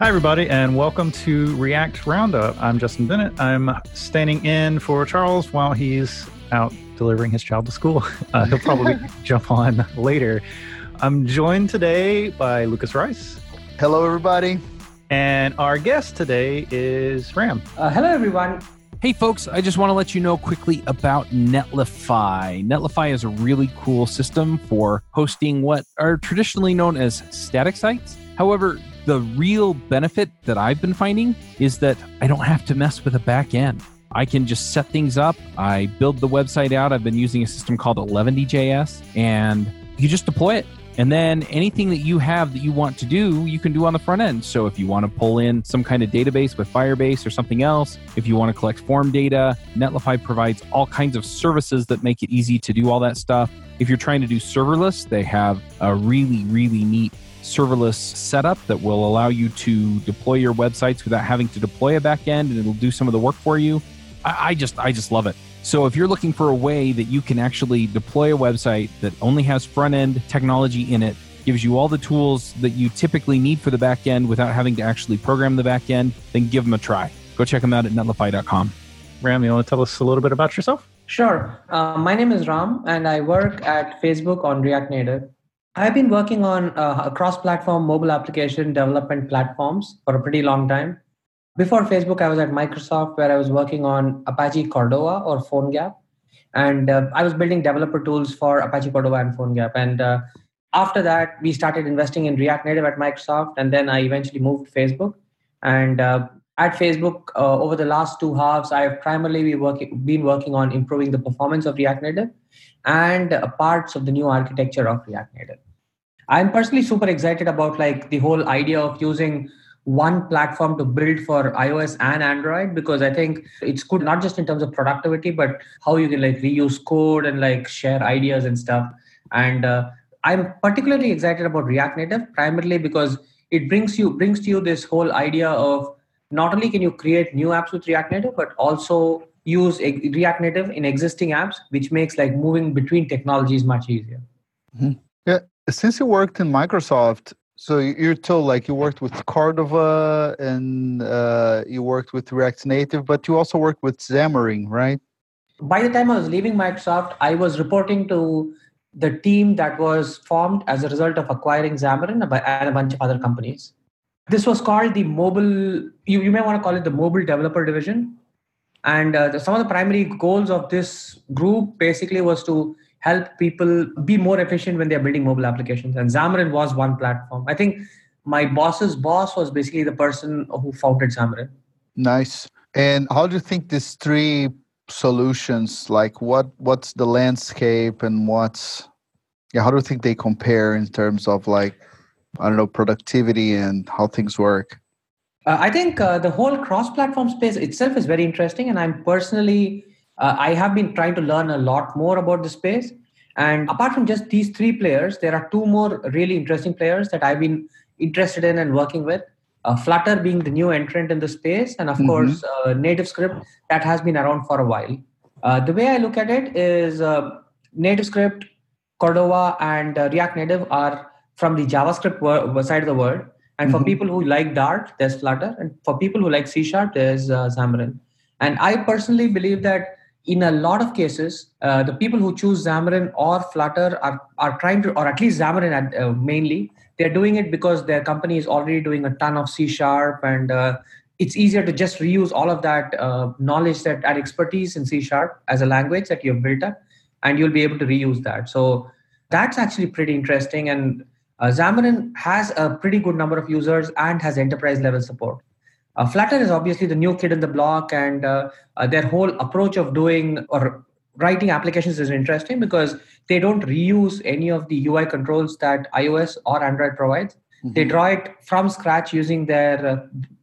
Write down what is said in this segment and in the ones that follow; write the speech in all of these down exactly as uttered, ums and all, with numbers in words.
Hi, everybody, and welcome to React Roundup. I'm Justin Bennett. I'm standing in for Charles while he's out delivering his child to school. Uh, he'll probably jump on later. I'm joined today by Lucas Rice. Hello, everybody. And our guest today is Ram. Uh, hello, everyone. Hey, folks, I just want to let you know quickly about Netlify. Netlify is a really cool system for hosting what are traditionally known as static sites. However, the real benefit that I've been finding is that I don't have to mess with a back end. I can just set things up. I build the website out. I've been using a system called Eleventy dot J S, and you just deploy it. And then anything that you have that you want to do, you can do on the front end. So if you want to pull in some kind of database with Firebase or something else, if you want to collect form data, Netlify provides all kinds of services that make it easy to do all that stuff. If you're trying to do serverless, they have a really, really neat serverless setup that will allow you to deploy your websites without having to deploy a backend, and it'll do some of the work for you. I, I just I just love it. So if you're looking for a way that you can actually deploy a website that only has front-end technology in it, gives you all the tools that you typically need for the backend without having to actually program the backend, then give them a try. Go check them out at netlify dot com. Ram, you want to tell us a little bit about yourself? Sure. Uh, my name is Ram, and I work at Facebook on React Native. I've been working on uh, cross-platform mobile application development platforms for a pretty long time. Before Facebook, I was at Microsoft, where I was working on Apache Cordova or PhoneGap. And uh, I was building developer tools for Apache Cordova and PhoneGap. And uh, after that, we started investing in React Native at Microsoft. And then I eventually moved to Facebook. And uh, at Facebook, uh, over the last two halves, I have primarily been working, been working on improving the performance of React Native and uh, parts of the new architecture of React Native. I'm personally super excited about like the whole idea of using one platform to build for iOS and Android, because I think it's good not just in terms of productivity, but how you can like reuse code and like share ideas and stuff. And uh, I'm particularly excited about React Native primarily because it brings you brings to you this whole idea of not only can you create new apps with React Native, but also use React Native in existing apps, which makes like moving between technologies much easier. Mm-hmm. Yeah. Since you worked in Microsoft, so you're told like you worked with Cordova and uh, you worked with React Native, but you also worked with Xamarin, right? By the time I was leaving Microsoft, I was reporting to the team that was formed as a result of acquiring Xamarin and a bunch of other companies. This was called the mobile, you, you may want to call it the mobile developer division. And uh, the, some of the primary goals of this group basically was to help people be more efficient when they're building mobile applications. And Xamarin was one platform. I think my boss's boss was basically the person who founded Xamarin. Nice. And how do you think these three solutions, like what what's the landscape and what's, yeah, how do you think they compare in terms of like, I don't know, productivity and how things work? Uh, I think uh, the whole cross-platform space itself is very interesting. And I'm personally Uh, I have been trying to learn a lot more about the space. And apart from just these three players, there are two more really interesting players that I've been interested in and working with. Uh, Flutter being the new entrant in the space. And of mm-hmm. course, uh, NativeScript that has been around for a while. Uh, the way I look at it is uh, NativeScript, Cordova, and uh, React Native are from the JavaScript wor- side of the world. And mm-hmm. for people who like Dart, there's Flutter. And for people who like C sharp, there's uh, Xamarin. And I personally believe that in a lot of cases, uh, the people who choose Xamarin or Flutter are, are trying to, or at least Xamarin at, uh, mainly, they're doing it because their company is already doing a ton of C sharp, and uh, it's easier to just reuse all of that uh, knowledge that and expertise in C sharp as a language that you've built up, and you'll be able to reuse that. So that's actually pretty interesting. And uh, Xamarin has a pretty good number of users and has enterprise level support. Uh, Flutter is obviously the new kid in the block, and uh, uh, their whole approach of doing or writing applications is interesting because they don't reuse any of the U I controls that iOS or Android provides. Mm-hmm. They draw it from scratch using their uh,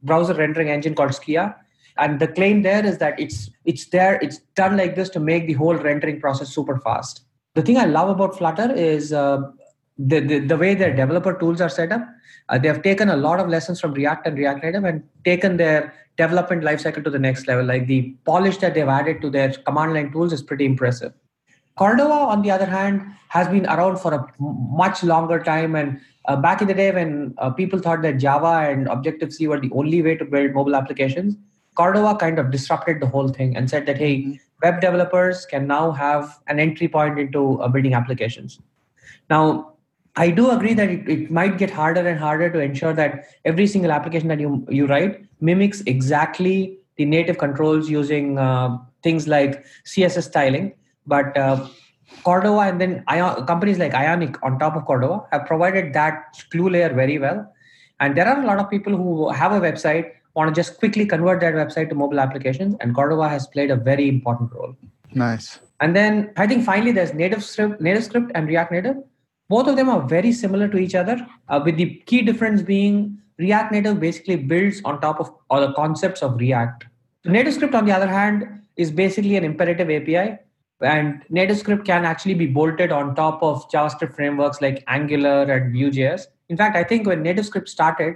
browser rendering engine called Skia. And the claim there is that it's it's there, it's done like this to make the whole rendering process super fast. The thing I love about Flutter is uh, The, the the way their developer tools are set up. Uh, they have taken a lot of lessons from React and React Native and taken their development lifecycle to the next level. Like the polish that they've added to their command line tools is pretty impressive. Cordova, on the other hand, has been around for a much longer time. And uh, back in the day when uh, people thought that Java and Objective-C were the only way to build mobile applications, Cordova kind of disrupted the whole thing and said that, hey, web developers can now have an entry point into uh, building applications. Now, I do agree that it, it might get harder and harder to ensure that every single application that you, you write mimics exactly the native controls using uh, things like C S S styling. But uh, Cordova and then Ion- companies like Ionic on top of Cordova have provided that glue layer very well. And there are a lot of people who have a website, want to just quickly convert that website to mobile applications, and Cordova has played a very important role. Nice. And then I think finally there's NativeScript, NativeScript and React Native. Both of them are very similar to each other, uh, with the key difference being React Native basically builds on top of all the concepts of React. NativeScript, on the other hand, is basically an imperative A P I. And NativeScript can actually be bolted on top of JavaScript frameworks like Angular and Vue.js. In fact, I think when NativeScript started,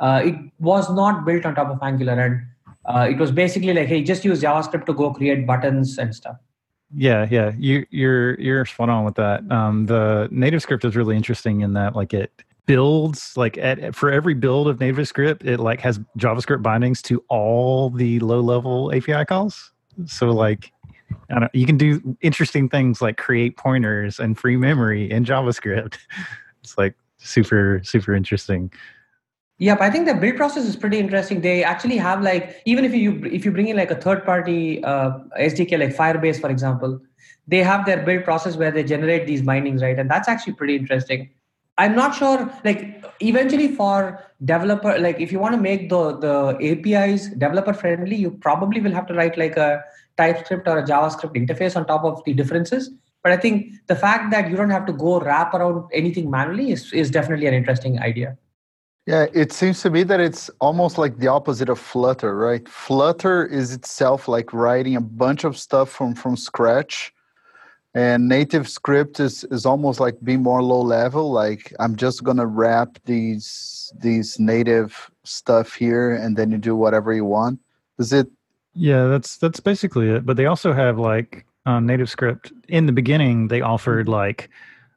uh, it was not built on top of Angular. And uh, it was basically like, hey, just use JavaScript to go create buttons and stuff. Yeah, yeah, you, you're you're spot on with that. Um, the NativeScript is really interesting in that, like, it builds, like, at, for every build of NativeScript, it like has JavaScript bindings to all the low-level A P I calls. So, like, I don't, you can do interesting things like create pointers and free memory in JavaScript. It's like super, super interesting. Yeah, but I think the build process is pretty interesting. They actually have, like, even if you if you bring in like a third-party uh, S D K like Firebase, for example, they have their build process where they generate these bindings, right? And that's actually pretty interesting. I'm not sure, like, eventually for developer, like, if you want to make the, the A P Is developer-friendly, you probably will have to write like a TypeScript or a JavaScript interface on top of the differences. But I think the fact that you don't have to go wrap around anything manually is, is definitely an interesting idea. Yeah, it seems to me that it's almost like the opposite of Flutter, right? Flutter is itself like writing a bunch of stuff from, from scratch. And NativeScript is, is almost like being more low level. Like, I'm just going to wrap these these native stuff here and then you do whatever you want. Is it? Yeah, that's that's basically it. But they also have, like, um, NativeScript. In the beginning, they offered, like,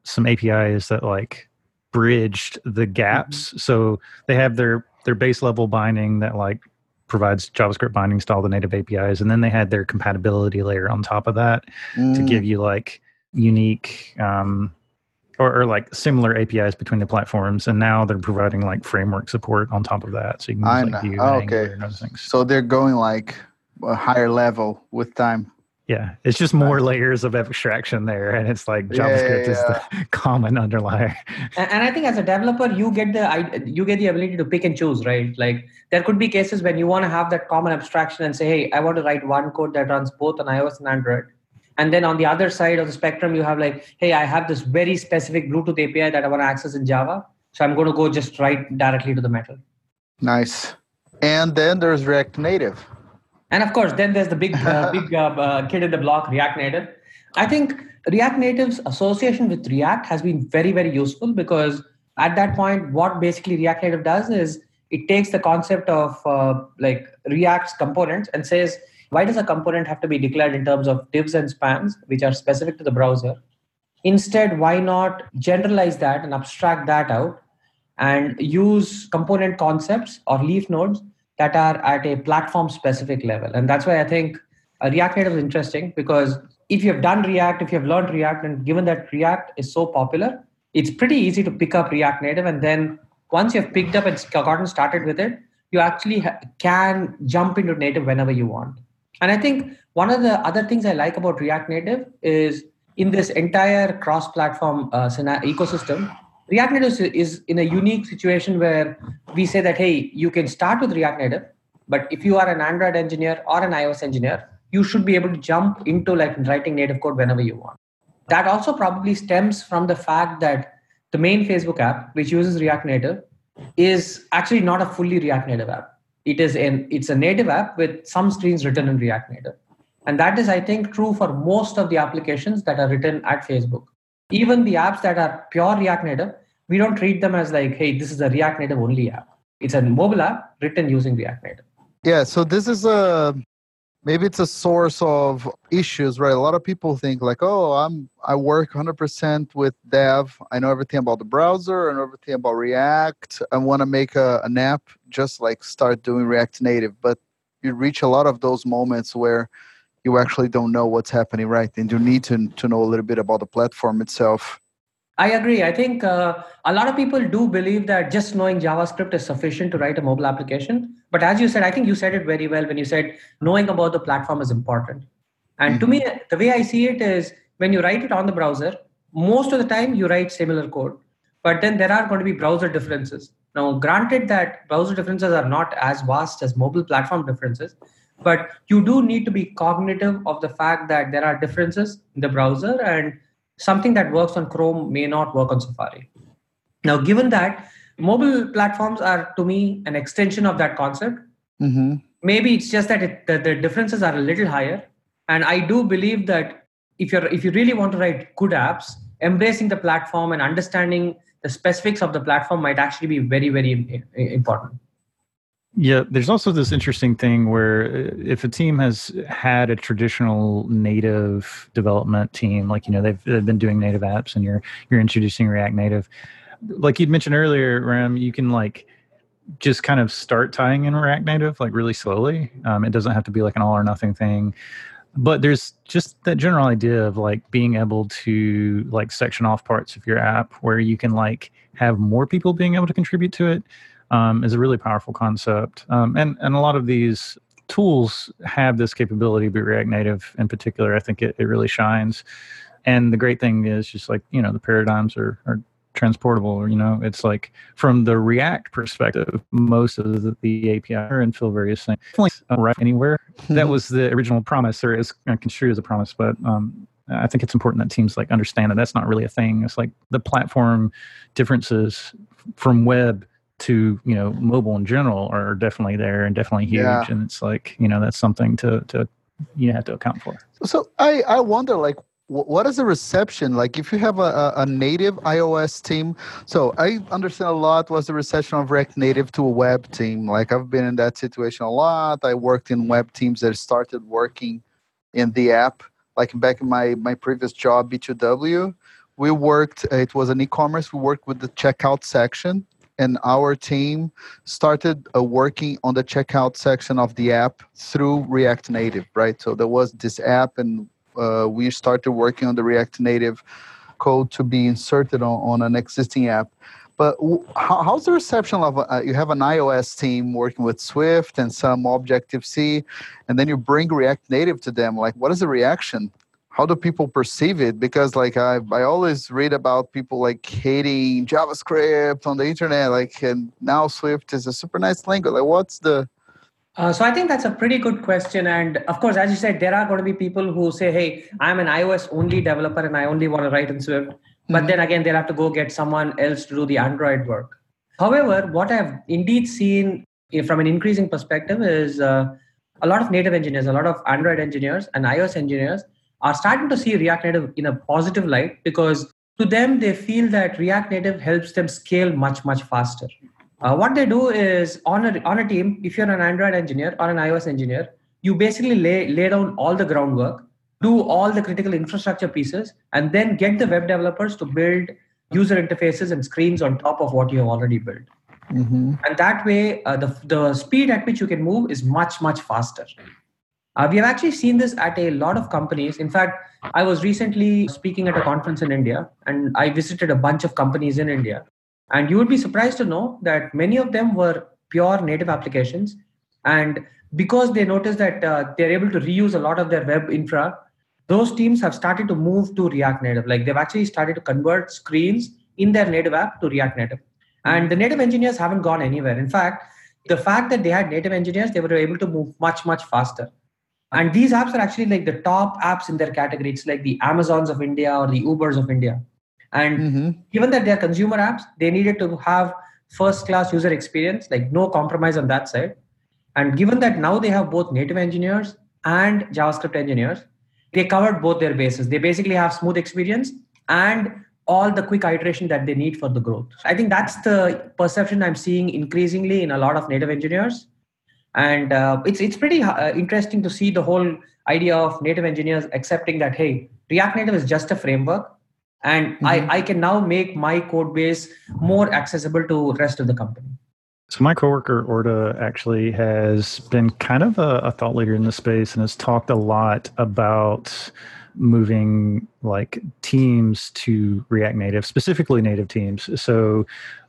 some A P Is that, like, bridged the gaps. Mm-hmm. So they have their, their base level binding that, like, provides JavaScript bindings to all the native A P Is. And then they had their compatibility layer on top of that mm. to give you, like, unique um, or, or, like, similar A P Is between the platforms. And now they're providing, like, framework support on top of that. So you can use, like, Vue oh, and Angular okay. and other things. So they're going, like, a higher level with time. Yeah, it's just more layers of abstraction there, and it's like JavaScript yeah, yeah, yeah. is the common underlier. And, and I think as a developer, you get the you get the ability to pick and choose, right? Like, there could be cases when you want to have that common abstraction and say, hey, I want to write one code that runs both on iOS and Android. And then on the other side of the spectrum, you have, like, hey, I have this very specific Bluetooth A P I that I want to access in Java, so I'm going to go just right directly to the metal. Nice. And then there's React Native. And of course, then there's the big uh, big uh, uh, kid in the block, React Native. I think React Native's association with React has been very, very useful because at that point, what basically React Native does is it takes the concept of uh, like React's components and says, why does a component have to be declared in terms of divs and spans, which are specific to the browser? Instead, why not generalize that and abstract that out and use component concepts or leaf nodes that are at a platform-specific level. And that's why I think uh, React Native is interesting, because if you've done React, if you've learned React, and given that React is so popular, it's pretty easy to pick up React Native. And then once you've picked up and gotten started with it, you actually ha- can jump into native whenever you want. And I think one of the other things I like about React Native is in this entire cross-platform uh, ecosystem, React Native is in a unique situation where we say that, hey, you can start with React Native, but if you are an Android engineer or an iOS engineer, you should be able to jump into, like, writing native code whenever you want. That also probably stems from the fact that the main Facebook app, which uses React Native, is actually not a fully React Native app. It is an, it's a native app with some screens written in React Native. And that is, I think, true for most of the applications that are written at Facebook. Even the apps that are pure React Native, we don't treat them as like, hey, this is a React Native only app. It's a mobile app written using React Native. Yeah, so this is a maybe it's a source of issues, right? A lot of people think like, oh, I'm I work one hundred percent with dev. I know everything about the browser and everything about React. I want to make a, an app, just like start doing React Native. But you reach a lot of those moments where you actually don't know what's happening, right? And you need to, to know a little bit about the platform itself. I agree. I think uh, a lot of people do believe that just knowing JavaScript is sufficient to write a mobile application. But as you said, I think you said it very well when you said knowing about the platform is important. And mm-hmm. to me, the way I see it is when you write it on the browser, most of the time you write similar code, but then there are going to be browser differences. Now, granted that browser differences are not as vast as mobile platform differences, but you do need to be cognitive of the fact that there are differences in the browser, and something that works on Chrome may not work on Safari. Now, given that, mobile platforms are, to me, an extension of that concept. Mm-hmm. Maybe it's just that it, the, the differences are a little higher. And I do believe that if you're if you really want to write good apps, embracing the platform and understanding the specifics of the platform might actually be very, very important. Yeah, there's also this interesting thing where if a team has had a traditional native development team, like, you know, they've, they've been doing native apps and you're you're introducing React Native, like you'd mentioned earlier, Ram, you can like just kind of start tying in React Native like really slowly. Um, it doesn't have to be like an all or nothing thing. But there's just that general idea of like being able to like section off parts of your app where you can like have more people being able to contribute to it. Um, is a really powerful concept. Um, and, and a lot of these tools have this capability, but React Native in particular, I think it, it really shines. And the great thing is just like, you know, the paradigms are, are transportable. You know, it's like from the React perspective, most of the, the A P I are in fill various things. Right anywhere. That was the original promise, or is construed as a promise, but um, I think it's important that teams like understand that that's not really a thing. It's like the platform differences from web to, you know, mobile in general are definitely there and definitely huge. Yeah. And it's like, you know, that's something to, to you have to account for. So I, I wonder, like, what is the reception? Like, if you have a, a native iOS team, so I understand a lot was the reception of React Native to a web team. Like, I've been in that situation a lot. I worked in web teams that started working in the app. Like, back in my, my previous job, B two W, we worked, it was an e-commerce, we worked with the checkout section. And our team started uh, working on the checkout section of the app through React Native, right? So there was this app, and uh, we started working on the React Native code to be inserted on, on an existing app. But w- how, how's the reception of, uh, you have an iOS team working with Swift and some Objective-C, and then you bring React Native to them. Like, what is the reaction? How do people perceive it? Because like I, I always read about people like hating JavaScript on the internet, like, and now Swift is a super nice language. Like, what's the? Uh, so I think that's a pretty good question. And of course, as you said, there are going to be people who say, hey, I'm an iOS only developer and I only want to write in Swift. Mm-hmm. But then again, they'll have to go get someone else to do the Android work. However, what I've indeed seen from an increasing perspective is uh, a lot of native engineers, a lot of Android engineers and iOS engineers are starting to see React Native in a positive light, because to them, they feel that React Native helps them scale much, much faster. Uh, what they do is on a, on a team, if you're an Android engineer or an iOS engineer, you basically lay, lay down all the groundwork, do all the critical infrastructure pieces, and then get the web developers to build user interfaces and screens on top of what you have already built. Mm-hmm. And that way, uh, the, the speed at which you can move is much, much faster. Uh, we have actually seen this at a lot of companies. In fact, I was recently speaking at a conference in India, and I visited a bunch of companies in India. And you would be surprised to know that many of them were pure native applications. And because they noticed that uh, they're able to reuse a lot of their web infra, those teams have started to move to React Native. Like, they've actually started to convert screens in their native app to React Native. And the native engineers haven't gone anywhere. In fact, the fact that they had native engineers, they were able to move much, much faster. And these apps are actually like the top apps in their category. It's like the Amazons of India or the Ubers of India. And mm-hmm. given that they're consumer apps, they needed to have first-class user experience, like no compromise on that side. And given that now they have both native engineers and JavaScript engineers, they covered both their bases. They basically have smooth experience and all the quick iteration that they need for the growth. I think that's the perception I'm seeing increasingly in a lot of native engineers. And uh, it's it's pretty uh, interesting to see the whole idea of native engineers accepting that, hey, React Native is just a framework, and mm-hmm. I, I can now make my code base more accessible to the rest of the company. So my coworker, Orta, actually has been kind of a, a thought leader in this space and has talked a lot about moving like teams to React Native, specifically native teams. So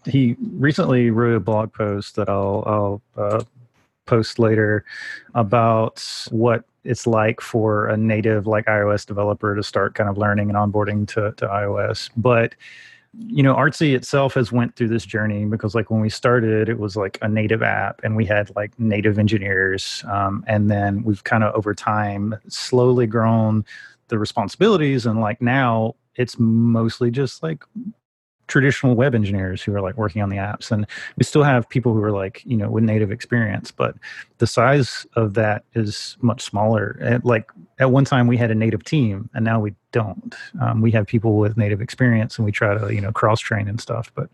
he recently wrote a blog post that I'll, I'll uh, post later about what it's like for a native like iOS developer to start kind of learning and onboarding to, to iOS. But you know, Artsy itself has went through this journey because like when we started, it was like a native app and we had like native engineers. Um, and then we've kind of over time slowly grown the responsibilities. And like now it's mostly just like traditional web engineers who are like working on the apps. And we still have people who are like, you know, with native experience, but the size of that is much smaller. And like at one time we had a native team and now we don't. Um, we have people with native experience and we try to, you know, cross train and stuff. But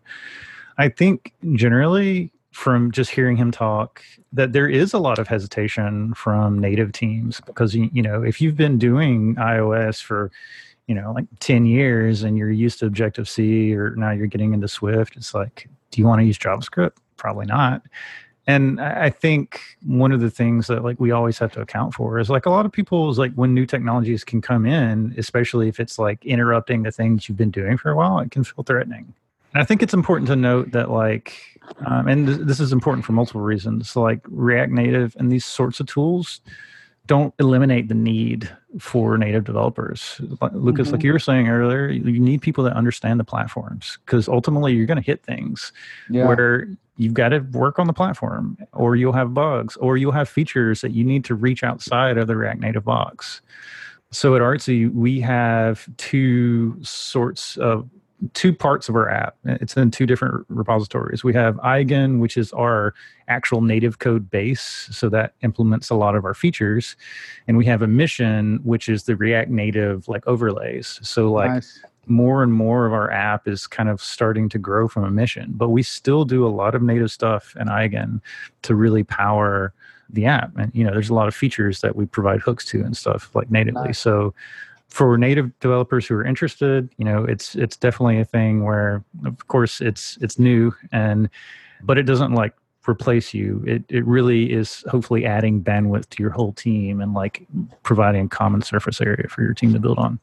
I think generally from just hearing him talk that there is a lot of hesitation from native teams because, you know, if you've been doing iOS for, you know, like ten years and you're used to Objective-C or now you're getting into Swift, it's like, do you want to use JavaScript? Probably not. And I think one of the things that like we always have to account for is like a lot of people is like when new technologies can come in, especially if it's like interrupting the things you've been doing for a while, it can feel threatening. And I think it's important to note that like, um, and th- this is important for multiple reasons, so like React Native and these sorts of tools don't eliminate the need for native developers. Lucas, mm-hmm. like you were saying earlier, you need people that understand the platforms because ultimately you're going to hit things yeah. where you've got to work on the platform or you'll have bugs or you'll have features that you need to reach outside of the React Native box. So at Artsy, we have two sorts of two parts of our app. It's in two different repositories. We have Eigen, which is our actual native code base. So that implements a lot of our features. And we have a mission, which is the React Native like overlays. So like nice. More and more of our app is kind of starting to grow from a mission, but we still do a lot of native stuff in Eigen to really power the app. And, you know, there's a lot of features that we provide hooks to and stuff like natively. Nice. So for native developers who are interested, you know, it's it's definitely a thing where, of course, it's it's new, and but it doesn't like replace you. It it really is hopefully adding bandwidth to your whole team and like providing a common surface area for your team to build on.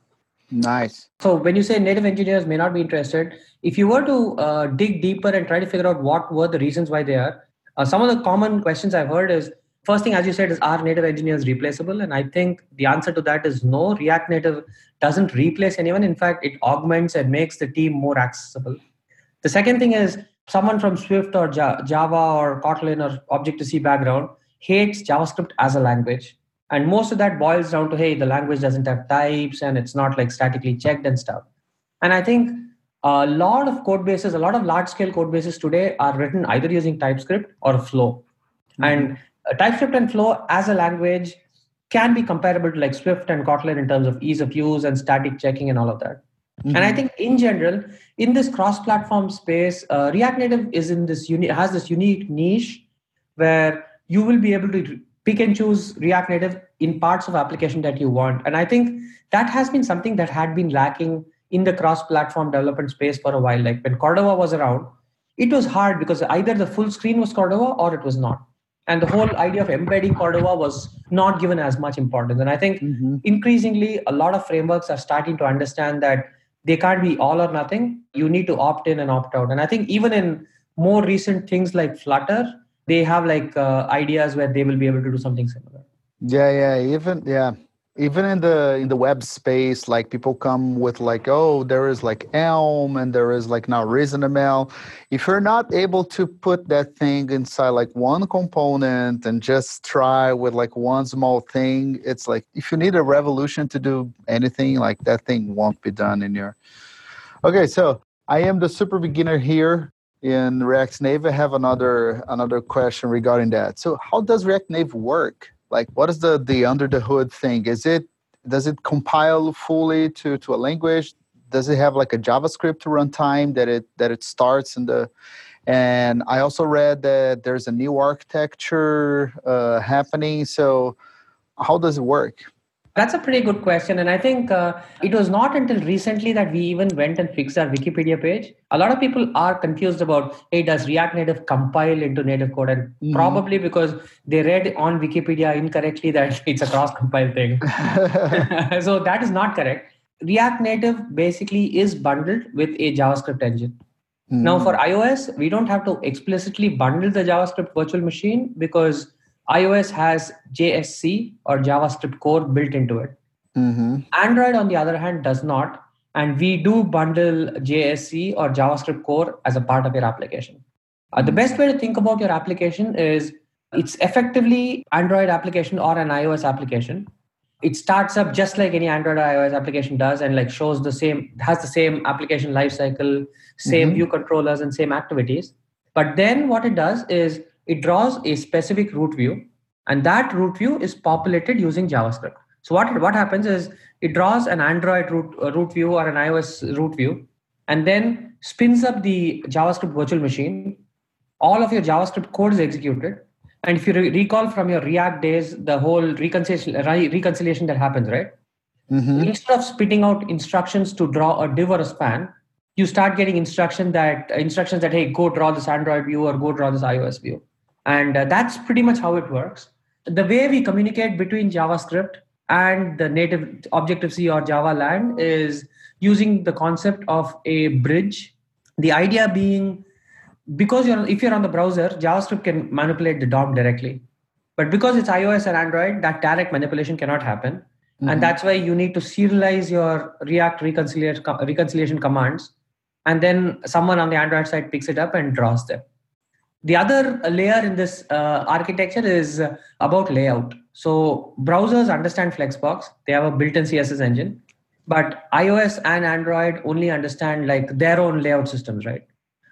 Nice. So when you say native engineers may not be interested, if you were to uh, dig deeper and try to figure out what were the reasons why they are, uh, some of the common questions I've heard is, first thing, as you said, is are native engineers replaceable? And I think the answer to that is no. React Native doesn't replace anyone. In fact, it augments and makes the team more accessible. The second thing is someone from Swift or Java or Kotlin or Objective-C background hates JavaScript as a language. And most of that boils down to, hey, the language doesn't have types and it's not like statically checked and stuff. And I think a lot of code bases, a lot of large-scale code bases today are written either using TypeScript or Flow. Mm-hmm. And Uh, TypeScript and Flow as a language can be comparable to like Swift and Kotlin in terms of ease of use and static checking and all of that. Mm-hmm. And I think in general, in this cross-platform space, uh, React Native is in this uni- has this unique niche where you will be able to pick and choose React Native in parts of application that you want. And I think that has been something that had been lacking in the cross-platform development space for a while. Like when Cordova was around, it was hard because either the full screen was Cordova or it was not. And the whole idea of embedding Cordova was not given as much importance. And I think mm-hmm. increasingly, a lot of frameworks are starting to understand that they can't be all or nothing. You need to opt in and opt out. And I think even in more recent things like Flutter, they have like uh, ideas where they will be able to do something similar. Yeah, yeah, even yeah, even in the in the web space, like people come with like, oh, there is like Elm and there is like now ReasonML. If you're not able to put that thing inside like one component and just try with like one small thing, it's like if you need a revolution to do anything, like that thing won't be done in your... Okay, so I am the super beginner here in React Native. I have another another question regarding that. So how does React Native work? Like, what is the, the under the hood thing? Is it, does it compile fully to, to a language? does it have like a JavaScript runtime that it that it starts in the? And I also read that there's a new architecture uh, happening. So how does it work? That's a pretty good question. And I think uh, it was not until recently that we even went and fixed our Wikipedia page. A lot of people are confused about, hey, does React Native compile into native code? And mm. probably because they read on Wikipedia incorrectly that it's a cross-compile thing. So that is not correct. React Native basically is bundled with a JavaScript engine. Mm. Now for iOS, we don't have to explicitly bundle the JavaScript virtual machine because iOS has J S C or JavaScript Core built into it. Mm-hmm. Android, on the other hand, does not. And we do bundle J S C or JavaScript Core as a part of your application. Uh, the best way to think about your application is it's effectively Android application or an iOS application. It starts up just like any Android or iOS application does and like shows the same, has the same application lifecycle, same mm-hmm. view controllers and same activities. But then what it does is it draws a specific root view, and that root view is populated using JavaScript. So what, what happens is it draws an Android root, uh, root view or an iOS root view, and then spins up the JavaScript virtual machine. All of your JavaScript code is executed. And if you re- recall from your React days, the whole reconciliation, re- reconciliation that happens, right? Mm-hmm. Instead of spitting out instructions to draw a div or a span, you start getting instruction that, uh, instructions that, hey, go draw this Android view or go draw this iOS view. And uh, that's pretty much how it works. The way we communicate between JavaScript and the native Objective-C or Java land is using the concept of a bridge. The idea being, because you're, if you're on the browser, JavaScript can manipulate the D O M directly. But because it's iOS and Android, that direct manipulation cannot happen. Mm-hmm. And that's why you need to serialize your React reconciliation, reconciliation commands. And then someone on the Android side picks it up and draws them. The other layer in this uh, architecture is about layout. So browsers understand Flexbox. They have a built-in C S S engine. But iOS and Android only understand like their own layout systems, right?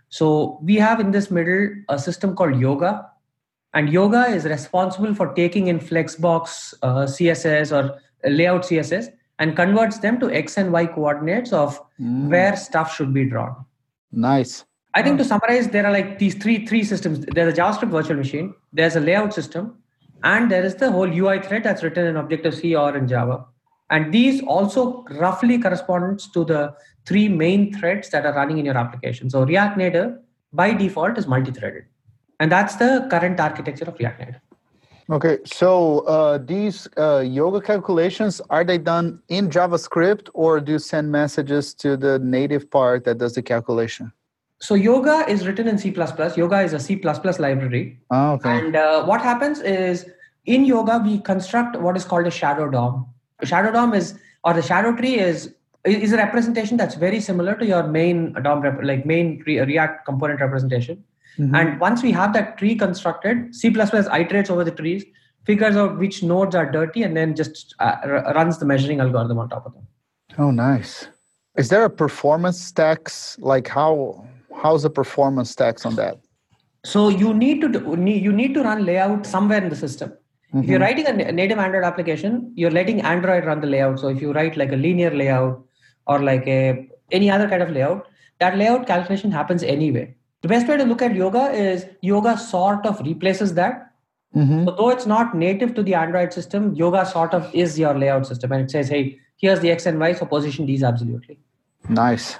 So we have in this middle a system called Yoga. And Yoga is responsible for taking in Flexbox uh, C S S or layout C S S and converts them to X and Y coordinates of mm. where stuff should be drawn. Nice. I think to summarize, there are like these three three systems. There's a JavaScript virtual machine, there's a layout system, and there is the whole U I thread that's written in Objective-C or in Java. And these also roughly corresponds to the three main threads that are running in your application. So React Native, by default, is multi-threaded. And that's the current architecture of React Native. Okay, so uh, these uh, Yoga calculations, are they done in JavaScript or do you send messages to the native part that does the calculation? So Yoga is written in C plus plus. Yoga is a C plus plus library. Oh, okay. And uh, what happens is in Yoga, we construct what is called a shadow D O M. A shadow D O M is, or the shadow tree is, is a representation that's very similar to your main D O M, rep, like main re, React component representation. Mm-hmm. And once we have that tree constructed, C plus plus iterates over the trees, figures out which nodes are dirty, and then just uh, r- runs the measuring algorithm on top of them. Oh, nice. Is there a performance stacks? Like how... How's the performance stacks on that? So you need to do, you need to run layout somewhere in the system. Mm-hmm. If you're writing a native Android application, you're letting Android run the layout. So if you write like a linear layout or like a any other kind of layout, that layout calculation happens anyway. The best way to look at Yoga is Yoga sort of replaces that. Mm-hmm. So though it's not native to the Android system, Yoga sort of is your layout system. And it says, hey, here's the X and Y, so position these absolutely. Nice.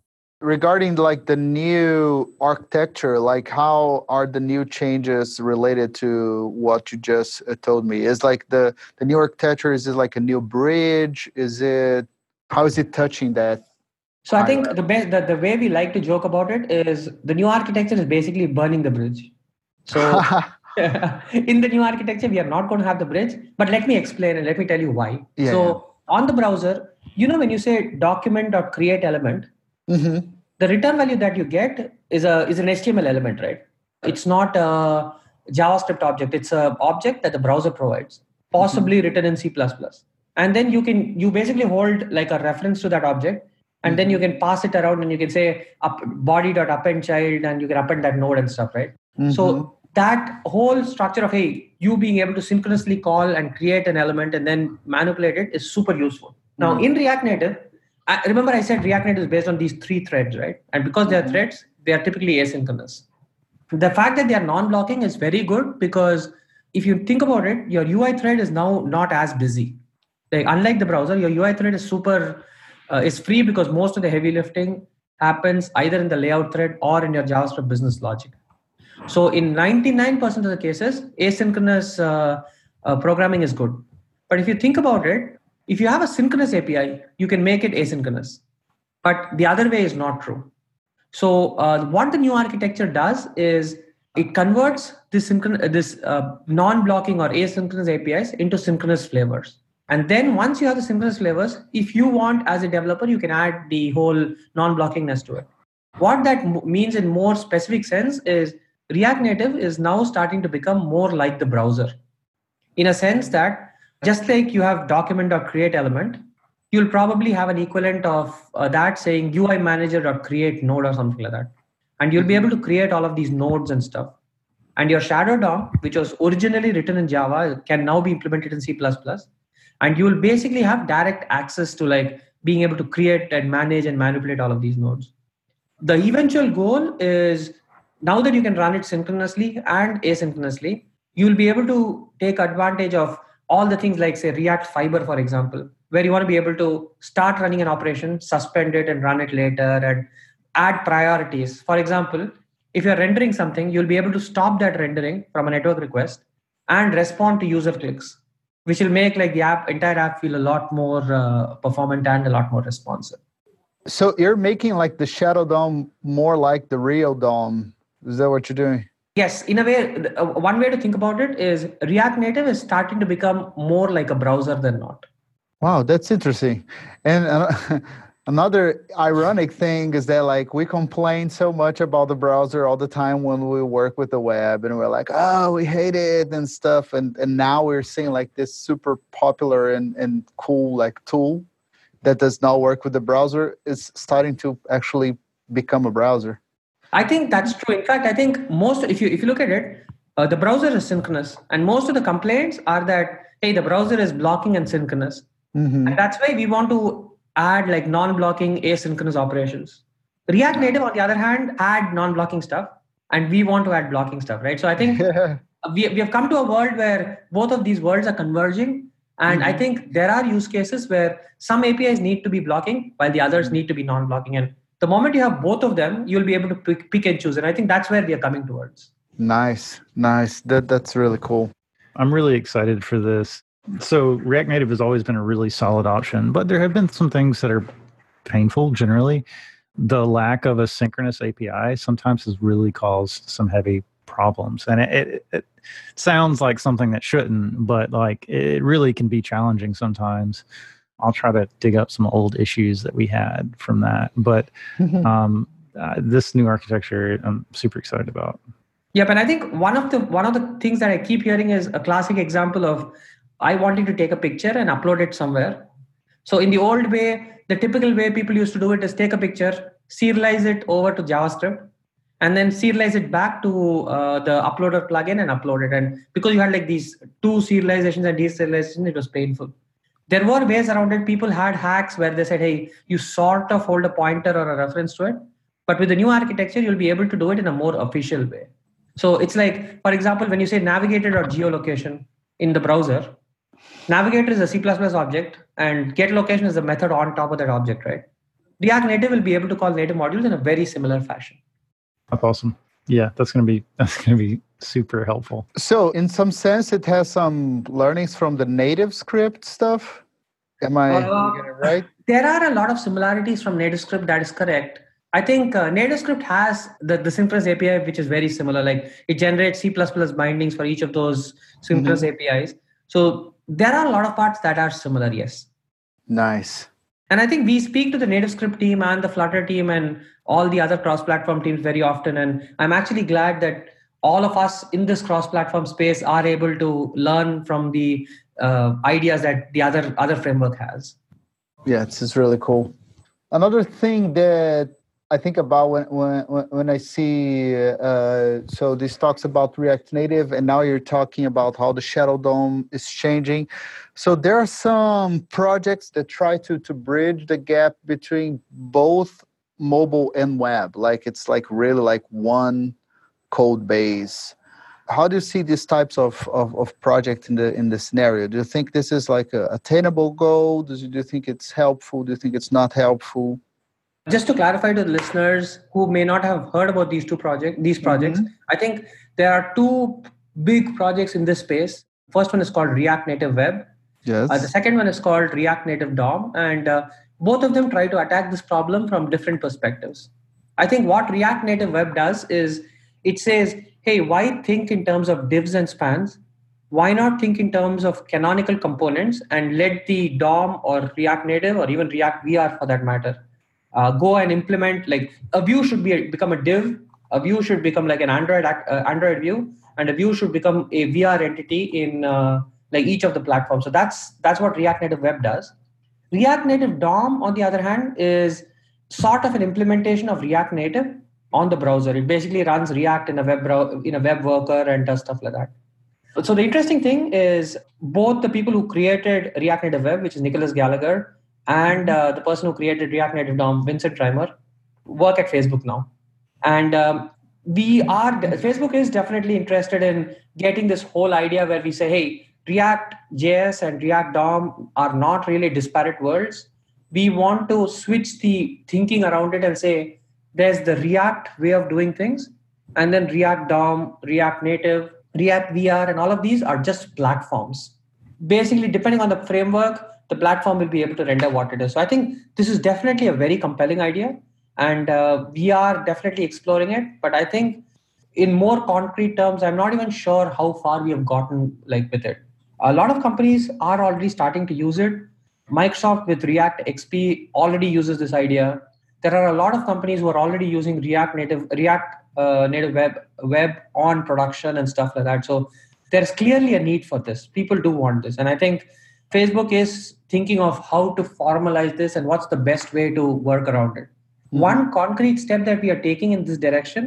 regarding like the new architecture, like how are the new changes related to what you just told me? Is like the, the new architecture, is it like a new bridge? Is it, how is it touching that? So I think the, best, the the way we like to joke about it is the new architecture is basically burning the bridge. So in the new architecture, we are not going to have the bridge, but let me explain and let me tell you why. Yeah, so yeah. on the browser, you know, when you say document.create element, mm-hmm. the return value that you get is a is an H T M L element, right? It's not a JavaScript object. It's an object that the browser provides, possibly mm-hmm. written in C plus plus. And then you can you basically hold like a reference to that object. And then you can pass it around and you can say up body.append child and you can append that node and stuff, right? Mm-hmm. So that whole structure of, hey, you being able to synchronously call and create an element and then manipulate it is super useful. Now mm-hmm. in React Native, I, remember I said React Native is based on these three threads, right? And because they are mm-hmm. threads, they are typically asynchronous. The fact that they are non-blocking is very good because if you think about it, your U I thread is now not as busy. Like unlike the browser, your U I thread is super... Uh, it's free because most of the heavy lifting happens either in the layout thread or in your JavaScript business logic. So in ninety-nine percent of the cases, asynchronous uh, uh, programming is good. But if you think about it, if you have a synchronous A P I, you can make it asynchronous. But the other way is not true. So uh, what the new architecture does is it converts this, synchron- this uh, non-blocking or asynchronous A P Is into synchronous flavors. And then once you have the synchronous flavors, if you want as a developer, you can add the whole non-blockingness to it. What that m- means in more specific sense is React Native is now starting to become more like the browser. In a sense that just like you have document.create element, you'll probably have an equivalent of uh, that saying U I manager.create node or something like that. And you'll be able to create all of these nodes and stuff. And your shadow D O M, which was originally written in Java, can now be implemented in C plus plus. And you will basically have direct access to like being able to create and manage and manipulate all of these nodes. The eventual goal is now that you can run it synchronously and asynchronously, you'll be able to take advantage of all the things like say React Fiber, for example, where you want to be able to start running an operation, suspend it and run it later and add priorities. For example, if you're rendering something, you'll be able to stop that rendering from a network request and respond to user clicks, which will make like the app, entire app feel a lot more uh, performant and a lot more responsive. So you're making like the shadow D O M more like the real D O M. Is that what you're doing? Yes. In a way, one way to think about it is React Native is starting to become more like a browser than not. Wow, that's interesting. And uh, another ironic thing is that like we complain so much about the browser all the time when we work with the web and we're like, oh, we hate it and stuff. And and now we're seeing like this super popular and, and cool like tool that does not work with the browser. It's starting to actually become a browser. I think that's true. In fact, I think most, if you if you look at it, uh, the browser is synchronous. And most of the complaints are that, hey, the browser is blocking and synchronous. Mm-hmm. And that's why we want to add like non-blocking asynchronous operations. React Native, on the other hand, add non-blocking stuff, and we want to add blocking stuff, right? So I think yeah. we we have come to a world where both of these worlds are converging, and mm-hmm. I think there are use cases where some A P Is need to be blocking, while the others mm-hmm. need to be non-blocking. And the moment you have both of them, you'll be able to pick, pick and choose. And I think that's where we are coming towards. Nice, nice. That that's really cool. I'm really excited for this. So React Native has always been a really solid option, but there have been some things that are painful generally. The lack of a synchronous A P I sometimes has really caused some heavy problems. And it, it, it sounds like something that shouldn't, but like it really can be challenging sometimes. I'll try to dig up some old issues that we had from that. But um, uh, this new architecture I'm super excited about. Yep, and I think one of the one of the things that I keep hearing is a classic example of I wanted to take a picture and upload it somewhere. So in the old way, the typical way people used to do it is take a picture, serialize it over to JavaScript, and then serialize it back to uh, the uploader plugin and upload it. And because you had like these two serializations and deserializations, it was painful. There were ways around it. People had hacks where they said, hey, you sort of hold a pointer or a reference to it. But with the new architecture, you'll be able to do it in a more official way. So it's like, for example, when you say navigator or geolocation in the browser, navigator is a C plus plus object and get location is a method on top of that object, right? React Native will be able to call native modules in a very similar fashion. That's awesome. Yeah, that's going to be that's going to be super helpful. So in some sense, it has some learnings from the NativeScript stuff. Am I uh, getting it right? There are a lot of similarities from NativeScript. That is correct. I think uh, NativeScript has the, the Synchronous A P I, which is very similar. Like it generates C plus plus bindings for each of those Synchronous mm-hmm. A P Is. So there are a lot of parts that are similar, yes. Nice. And I think we speak to the NativeScript team and the Flutter team and all the other cross-platform teams very often. And I'm actually glad that all of us in this cross-platform space are able to learn from the uh, ideas that the other, other framework has. Yeah, this is really cool. Another thing that I think about when when when I see, uh, so this talks about React Native, and now you're talking about how the Shadow D O M is changing. So there are some projects that try to to bridge the gap between both mobile and web. Like it's like really like one code base. How do you see these types of of, of project in the in the scenario? Do you think this is like a attainable goal? Do you, do you think it's helpful? Do you think it's not helpful? Just to clarify to the listeners who may not have heard about these two project, these projects, mm-hmm. I think there are two big projects in this space. First one is called React Native Web. Yes. Uh, the second one is called React Native D O M. And uh, both of them try to attack this problem from different perspectives. I think what React Native Web does is it says, hey, why think in terms of divs and spans? Why not think in terms of canonical components and let the D O M or React Native or even React V R for that matter Uh, go and implement, like a view should be a, become a div, a view should become like an Android uh, Android view, and a view should become a V R entity in uh, like each of the platforms. So that's that's what React Native Web does. React Native D O M, on the other hand, is sort of an implementation of React Native on the browser. It basically runs React in a web brow- in a web worker and does stuff like that. So the interesting thing is both the people who created React Native Web, which is Nicholas Gallagher, and uh, the person who created React Native D O M, Vincent Reimer, work at Facebook now. And um, we are, Facebook is definitely interested in getting this whole idea where we say, hey, React.js and React D O M are not really disparate worlds. We want to switch the thinking around it and say, there's the React way of doing things. And then React D O M, React Native, React V R, and all of these are just platforms. Basically, depending on the framework, the platform will be able to render what it is. So I think this is definitely a very compelling idea, and uh, we are definitely exploring it. But I think in more concrete terms, I'm not even sure how far we have gotten like with it. A lot of companies are already starting to use it. Microsoft with React X P already uses this idea. There are a lot of companies who are already using React Native, React uh, Native Web, Web on production and stuff like that. So there's clearly a need for this. People do want this. And I think Facebook is thinking of how to formalize this and what's the best way to work around it. Mm-hmm. One concrete step that we are taking in this direction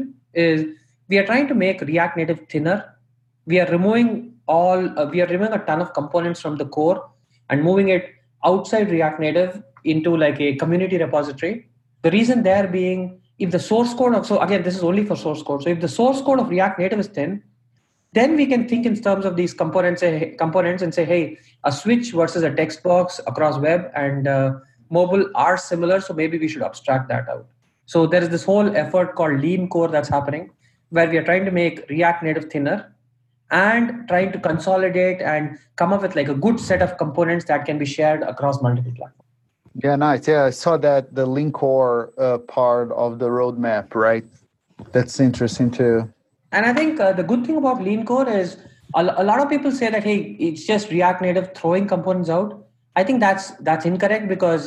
is we are trying to make React Native thinner. We are removing all, uh, we are removing a ton of components from the core and moving it outside React Native into like a community repository. The reason there being, if the source code of, so again, this is only for source code. So if the source code of React Native is thin, then we can think in terms of these components components and say, hey, a switch versus a text box across web and uh, mobile are similar, so maybe we should abstract that out. So there is this whole effort called Lean Core that's happening, where we are trying to make React Native thinner and trying to consolidate and come up with like a good set of components that can be shared across multiple platforms. Yeah, nice. Yeah, I saw that the Lean Core uh, part of the roadmap, right? That's interesting too. And I think uh, the good thing about Lean Core is a, a lot of people say that, hey, it's just React Native throwing components out. I think that's that's incorrect, because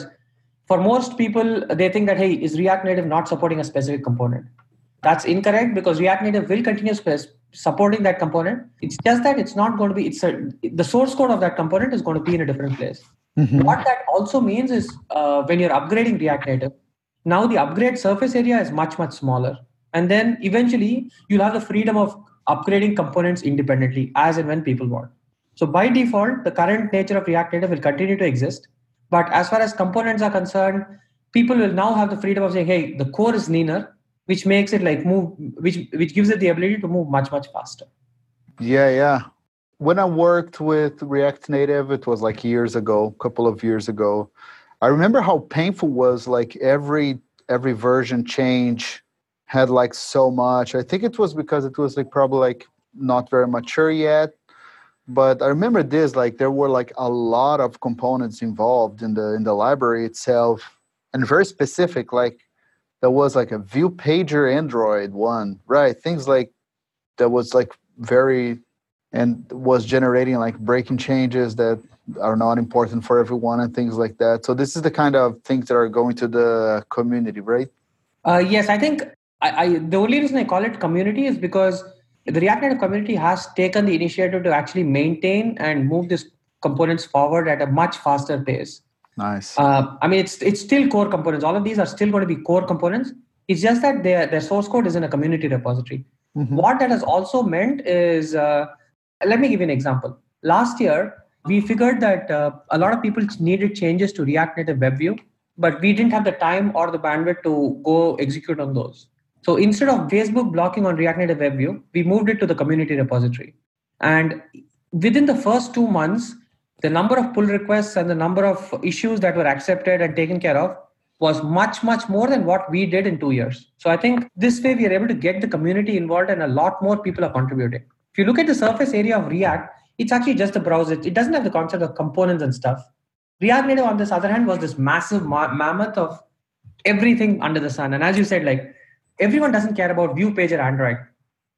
for most people, they think that, hey, is React Native not supporting a specific component? That's incorrect, because React Native will continue sp- supporting that component. It's just that it's not going to be, it's a, the source code of that component is going to be in a different place. Mm-hmm. What that also means is uh, when you're upgrading React Native, now the upgrade surface area is much, much smaller. And then eventually you'll have the freedom of upgrading components independently as and when people want. So by default, the current nature of React Native will continue to exist. But as far as components are concerned, people will now have the freedom of saying, hey, the core is leaner, which makes it like move, which, which gives it the ability to move much, much faster. Yeah, yeah. When I worked with React Native, it was like years ago, a couple of years ago. I remember how painful was like every every version change had like so much. I think it was because it was like probably like not very mature yet. But I remember this, like there were like a lot of components involved in the in the library itself, and very specific, like there was like a Vue pager Android one, right? Things like that was like very, and was generating like breaking changes that are not important for everyone and things like that. So this is the kind of things that are going to the community, right? Uh, yes, I think I, I the only reason I call it community is because the React Native community has taken the initiative to actually maintain and move these components forward at a much faster pace. Nice. Uh, I mean, it's it's still core components. All of these are still going to be core components. It's just that their their source code is in a community repository. Mm-hmm. What that has also meant is, uh, let me give you an example. Last year, we figured that uh, a lot of people needed changes to React Native WebView, but we didn't have the time or the bandwidth to go execute on those. So instead of Facebook blocking on React Native WebView, we moved it to the community repository. And within the first two months, the number of pull requests and the number of issues that were accepted and taken care of was much, much more than what we did in two years. So I think this way we are able to get the community involved and a lot more people are contributing. If you look at the surface area of React, it's actually just the browser. It doesn't have the concept of components and stuff. React Native, on this other hand, was this massive ma- mammoth of everything under the sun. And as you said, like everyone doesn't care about Vue pager Android.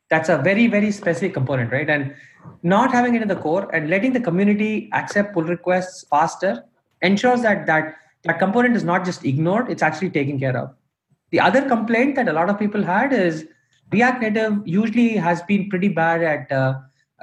That's a very, very specific component, right? And not having it in the core and letting the community accept pull requests faster ensures that that, that component is not just ignored, it's actually taken care of. The other complaint that a lot of people had is React Native usually has been pretty bad at uh,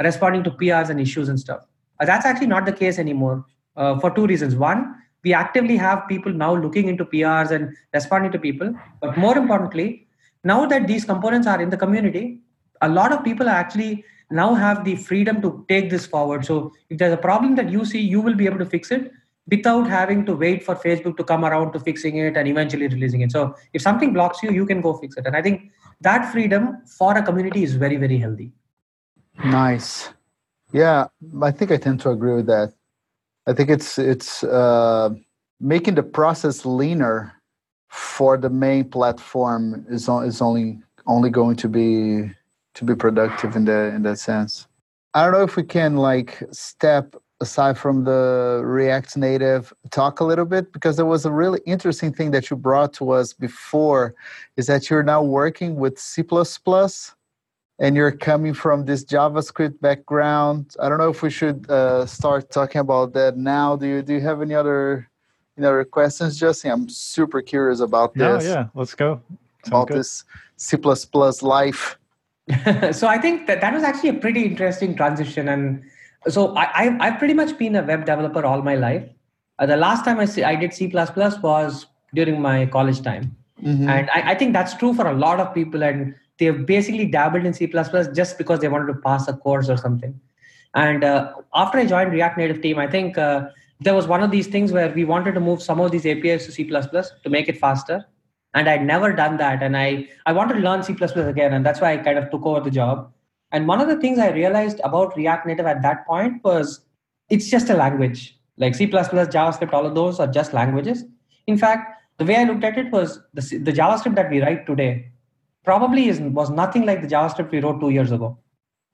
responding to P Rs and issues and stuff. Uh, that's actually not the case anymore uh, for two reasons. One, we actively have people now looking into P Rs and responding to people. But more importantly, now that these components are in the community, a lot of people actually now have the freedom to take this forward. So if there's a problem that you see, you will be able to fix it without having to wait for Facebook to come around to fixing it and eventually releasing it. So if something blocks you, you can go fix it. And I think that freedom for a community is very, very healthy. Nice. Yeah, I think I tend to agree with that. I think it's it's uh, making the process leaner for the main platform is on, is only only going to be to be productive in the in that sense. I don't know if we can like step aside from the React Native talk a little bit, because there was a really interesting thing that you brought to us before, is that you're now working with C plus plus and you're coming from this JavaScript background. I don't know if we should uh, start talking about that now. Do you do you have any other any other questions, Justin? I'm super curious about this. Yeah, yeah, let's go. Sounds about good. This C plus plus life. So I think that that was actually a pretty interesting transition. And so I, I, I've pretty much been a web developer all my life. Uh, the last time I, I did C plus plus was during my college time. Mm-hmm. And I, I think that's true for a lot of people. And they've basically dabbled in C plus plus just because they wanted to pass a course or something. And uh, after I joined React Native team, I think uh, there was one of these things where we wanted to move some of these A P Is to C plus plus to make it faster. And I'd never done that. And I, I wanted to learn C plus plus again. And that's why I kind of took over the job. And one of the things I realized about React Native at that point was it's just a language. Like C plus plus, JavaScript, all of those are just languages. In fact, the way I looked at it was the, the JavaScript that we write today probably is, was nothing like the JavaScript we wrote two years ago.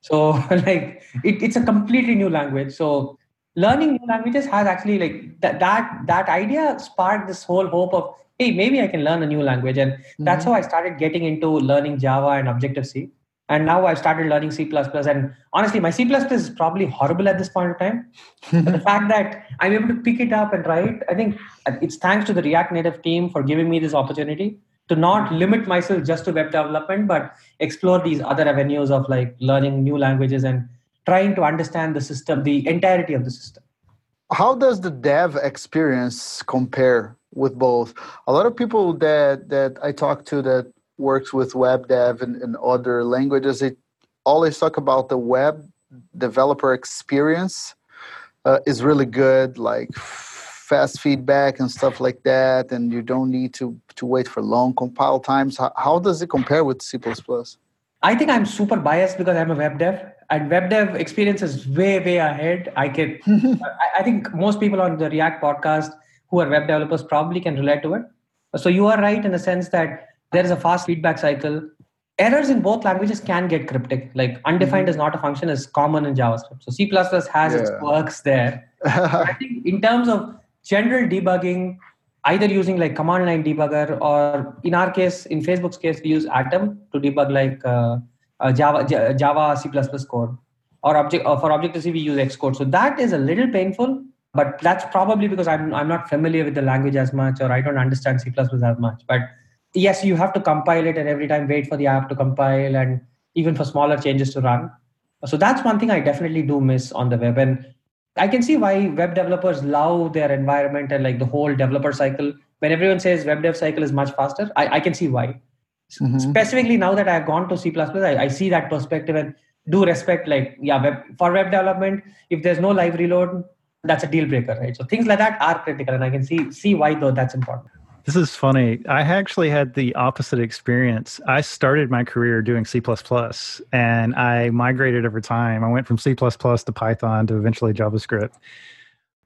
So like it, it's a completely new language. So learning new languages has actually like that, that, that idea sparked this whole hope of, hey, maybe I can learn a new language. And mm-hmm. that's how I started getting into learning Java and Objective-C. And now I've started learning C plus plus. And honestly, my C plus plus is probably horrible at this point in time. But the fact that I'm able to pick it up and try it, I think it's thanks to the React Native team for giving me this opportunity to not limit myself just to web development, but explore these other avenues of like learning new languages and trying to understand the system, the entirety of the system. How does the dev experience compare with both? A lot of people that, that I talk to that works with web dev and, and other languages, they always talk about the web developer experience uh, is really good, like fast feedback and stuff like that, and you don't need to, to wait for long compile times. How, how does it compare with C plus plus? I think I'm super biased because I'm a web dev, and web dev experience is way, way ahead. I, can, I think most people on the React podcast who are web developers probably can relate to it. So you are right in the sense that there is a fast feedback cycle. Errors in both languages can get cryptic. Like undefined mm-hmm. is not a function is common in JavaScript. So C++ has yeah. its quirks there. I think in terms of general debugging, either using like command line debugger or in our case, in Facebook's case, we use Atom to debug like uh, uh, Java, J- Java C++ code. Or object or for Objective-C, we use Xcode. So that is a little painful, but that's probably because I'm I'm not familiar with the language as much, or I don't understand C++ as much. But yes, you have to compile it and every time wait for the app to compile and even for smaller changes to run. So that's one thing I definitely do miss on the web. And I can see why web developers love their environment and like the whole developer cycle. When everyone says web dev cycle is much faster, I, I can see why. Mm-hmm. Specifically now that I've gone to C++, I, I see that perspective and do respect like, yeah, web, for web development, if there's no live reload, that's a deal breaker, right? So things like that are critical and I can see see why though that's important. This is funny. I actually had the opposite experience. I started my career doing C++ and I migrated over time. I went from C++ to Python to eventually JavaScript.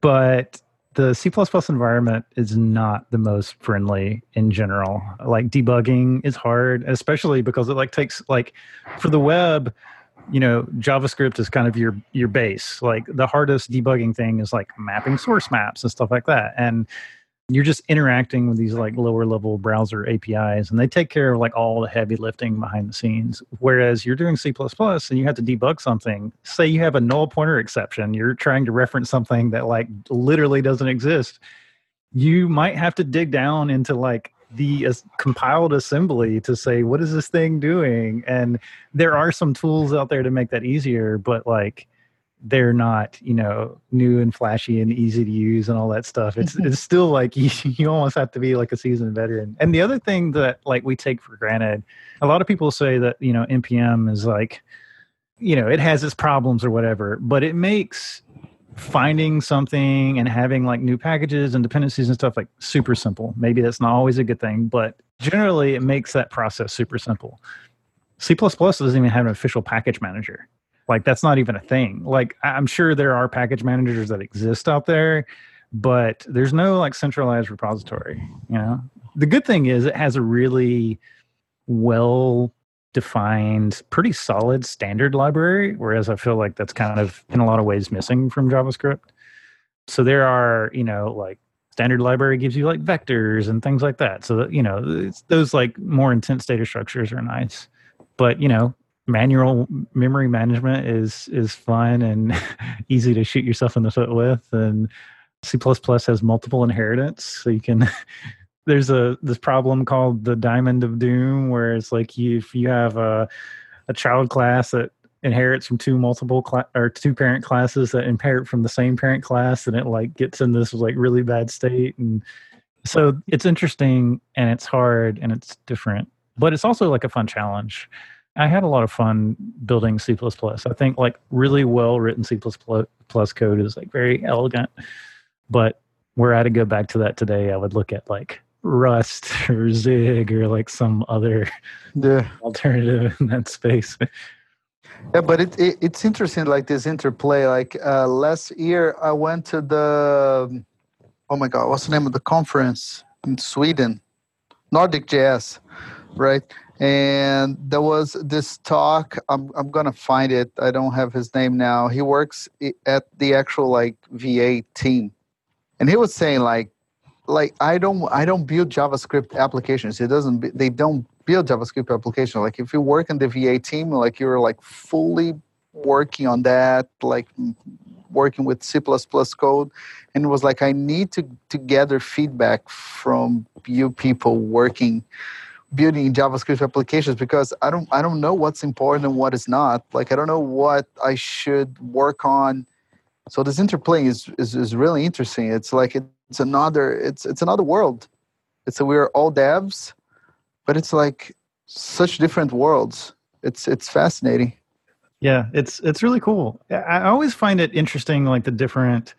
But the C++ environment is not the most friendly in general. Like debugging is hard, especially because it like takes like for the web, you know, JavaScript is kind of your your base. Like the hardest debugging thing is like mapping source maps and stuff like that. And you're just interacting with these like lower level browser A P Is and they take care of like all the heavy lifting behind the scenes. Whereas you're doing C++ and you have to debug something. Say you have a null pointer exception. You're trying to reference something that like literally doesn't exist. You might have to dig down into like the uh, compiled assembly to say, what is this thing doing? And there are some tools out there to make that easier, but like they're not, you know, new and flashy and easy to use and all that stuff. It's it's still like you, you almost have to be like a seasoned veteran. And the other thing that like we take for granted, a lot of people say that, you know, N P M is like, you know, it has its problems or whatever, but it makes finding something and having like new packages and dependencies and stuff like super simple. Maybe that's not always a good thing, but generally it makes that process super simple. C++ doesn't even have an official package manager. Like that's not even a thing. Like I'm sure there are package managers that exist out there, but there's no like centralized repository, you know? The good thing is it has a really well defined, pretty solid standard library, whereas I feel like that's kind of in a lot of ways missing from JavaScript. So there are, you know, like standard library gives you like vectors and things like that. So, that, you know, it's, those like more intense data structures are nice, but you know, manual memory management is is fun and easy to shoot yourself in the foot with. And C++ has multiple inheritance, so you can. There's a this problem called the diamond of doom, where it's like you, if you have a a child class that inherits from two multiple cl- or two parent classes that inherit from the same parent class, and it like gets in this like really bad state. And so it's interesting and it's hard and it's different, but it's also like a fun challenge. I had a lot of fun building C++. I think like really well-written C++ code is like very elegant, but were I to go back to that today, I would look at like Rust or Zig or like some other yeah. alternative in that space. Yeah, but it, it it's interesting like this interplay. Like uh, last year, I went to the, oh my God, what's the name of the conference in Sweden? Nordic J S, right? And there was this talk, I'm I'm going to find it. I don't have his name now. He works at the actual like V A team. And he was saying like, like I don't I don't build JavaScript applications. It doesn't they don't build JavaScript applications. Like if you work in the V A team, like you're like fully working on that, like working with C++ code. And it was like, I need to, to gather feedback from you people working building JavaScript applications because I don't I don't know what's important and what is not. Like I don't know what I should work on. So this interplay is is, is really interesting. It's like it, it's another it's it's another world. It's a, we're all devs, but it's like such different worlds. It's it's fascinating. Yeah, it's it's really cool. I always find it interesting like the different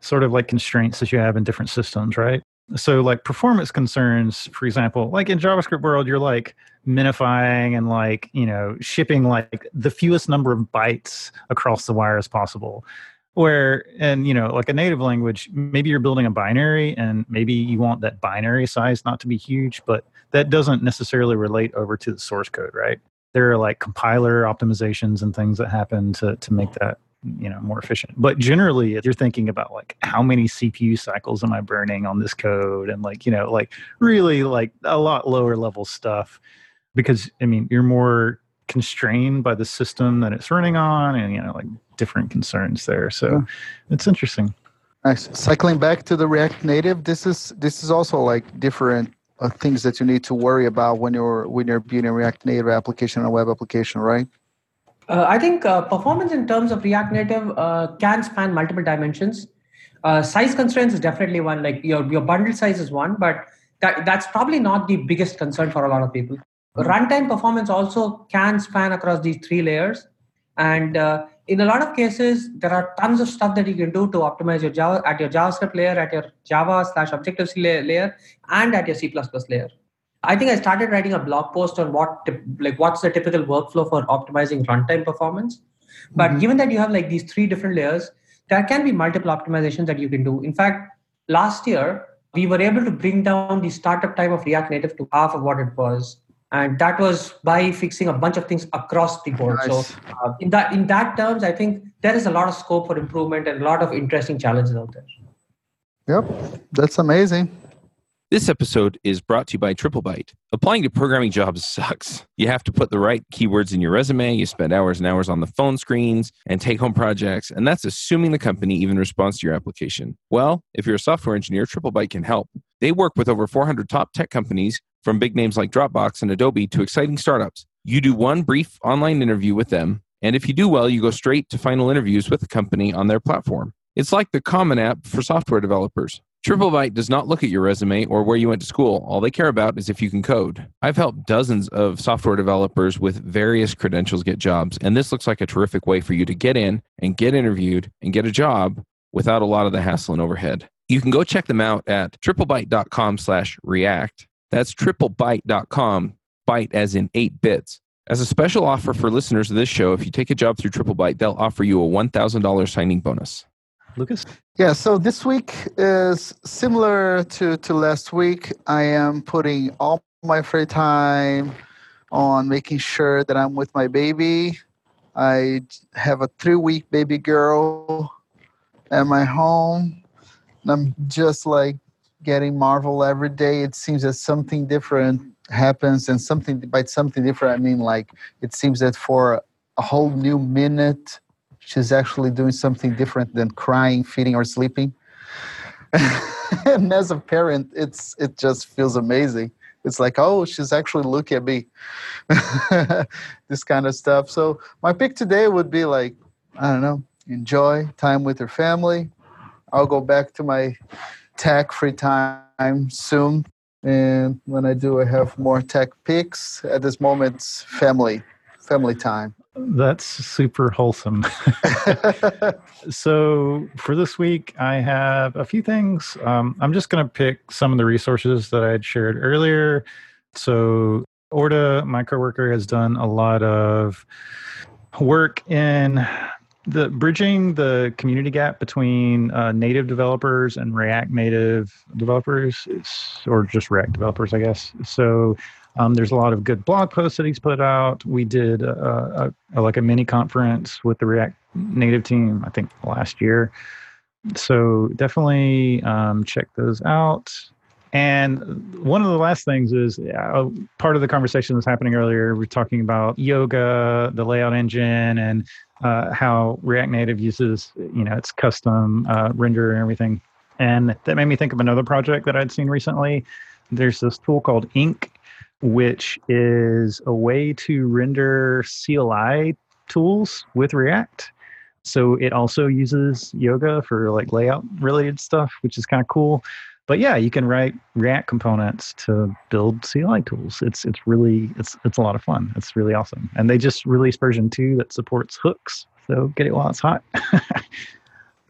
sort of like constraints that you have in different systems, right? So like performance concerns, for example, like in JavaScript world, you're like minifying and like, you know, shipping like the fewest number of bytes across the wire as possible. Where, and you know, like a native language, maybe you're building a binary and maybe you want that binary size not to be huge, but that doesn't necessarily relate over to the source code, right? There are like compiler optimizations and things that happen to, to make that, you know, more efficient. But generally, you're thinking about like, how many C P U cycles am I burning on this code? And like, you know, like really like a lot lower level stuff, because I mean, you're more constrained by the system that it's running on and, you know, like different concerns there. So yeah. It's interesting. Nice. Cycling back to the React Native, this is this is also like different uh, things that you need to worry about when you're when you're building a React Native application or web application, right? Uh, I think uh, performance in terms of React Native uh, can span multiple dimensions. Uh, size constraints is definitely one. Like your your bundle size is one, but that that's probably not the biggest concern for a lot of people. Runtime performance also can span across these three layers. And uh, in a lot of cases, there are tons of stuff that you can do to optimize your Java at your JavaScript layer, at your Java slash Objective-C layer, and at your C++ layer. I think I started writing a blog post on what tip, like what's the typical workflow for optimizing runtime performance. But mm-hmm. given that you have like these three different layers, there can be multiple optimizations that you can do. In fact, last year, we were able to bring down the startup time of React Native to half of what it was. And that was by fixing a bunch of things across the board. Nice. So uh, in that in that terms, I think there is a lot of scope for improvement and a lot of interesting challenges out there. Yep, that's amazing. This episode is brought to you by TripleByte. Applying to programming jobs sucks. You have to put the right keywords in your resume. You spend hours and hours on the phone screens and take-home projects. And that's assuming the company even responds to your application. Well, if you're a software engineer, TripleByte can help. They work with over four hundred top tech companies, from big names like Dropbox and Adobe to exciting startups. You do one brief online interview with them, and if you do well, you go straight to final interviews with the company on their platform. It's like the Common App for software developers. TripleByte does not look at your resume or where you went to school. All they care about is if you can code. I've helped dozens of software developers with various credentials get jobs, and this looks like a terrific way for you to get in and get interviewed and get a job without a lot of the hassle and overhead. You can go check them out at triplebyte.com slash react. That's triplebyte dot com, byte as in eight bits. As a special offer for listeners of this show, if you take a job through TripleByte, they'll offer you a one thousand dollars signing bonus. Lucas? Yeah, so this week is similar to, to last week. I am putting all my free time on making sure that I'm with my baby. I have a three-week baby girl at my home. And I'm just like getting Marvel every day. It seems that something different happens, and something by something different, I mean like it seems that for a whole new minute, she's actually doing something different than crying, feeding, or sleeping. And as a parent, it's it just feels amazing. It's like, oh, she's actually looking at me. This kind of stuff. So my pick today would be like, I don't know, enjoy time with your family. I'll go back to my tech free time soon, and when I do, I have more tech picks. At this moment, it's family, family time. That's super wholesome. So for this week, I have a few things. Um, I'm just going to pick some of the resources that I had shared earlier. So Orta, my coworker, has done a lot of work in The bridging the community gap between uh, native developers and React Native developers, or just React developers, I guess. So um, there's a lot of good blog posts that he's put out. We did a, a, a, like a mini conference with the React Native team, I think last year. So definitely um, check those out. And one of the last things is uh, part of the conversation that's happening earlier. We're talking about Yoga, the layout engine, and Uh, how React Native uses, you know, its custom uh, render and everything. And that made me think of another project that I'd seen recently. There's this tool called Ink, which is a way to render C L I tools with React. So it also uses Yoga for like layout related stuff, which is kind of cool. But yeah, you can write React components to build C L I tools. It's it's really it's it's a lot of fun. It's really awesome. And they just released version two that supports hooks. So get it while it's hot.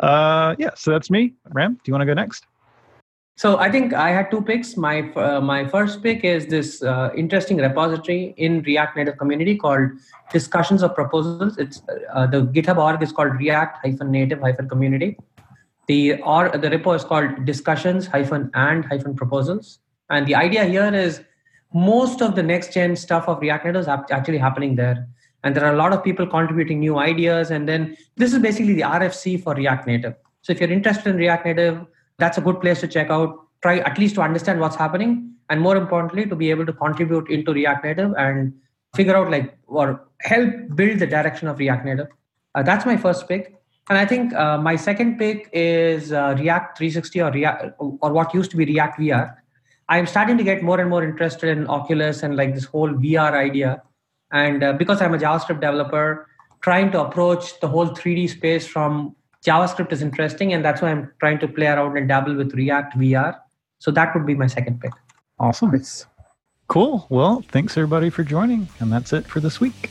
uh, yeah, so that's me. Ram, do you want to go next? So I think I had two picks. My uh, my first pick is this uh, interesting repository in React Native community called Discussions of Proposals. It's uh, the GitHub org is called React-Native-Community. The or the repo is called Discussions-and-Proposals. And the idea here is most of the next-gen stuff of React Native is actually happening there. And there are a lot of people contributing new ideas. And then this is basically the R F C for React Native. So if you're interested in React Native, that's a good place to check out, try at least to understand what's happening, and more importantly, to be able to contribute into React Native and figure out like, or help build the direction of React Native. Uh, that's my first pick. And I think uh, my second pick is uh, React three sixty or React, or what used to be React V R. I'm starting to get more and more interested in Oculus and like this whole V R idea. And uh, because I'm a JavaScript developer, trying to approach the whole three D space from JavaScript is interesting, and that's why I'm trying to play around and dabble with React V R. So that would be my second pick. Awesome. Nice. Cool. Well, thanks everybody for joining, and that's it for this week.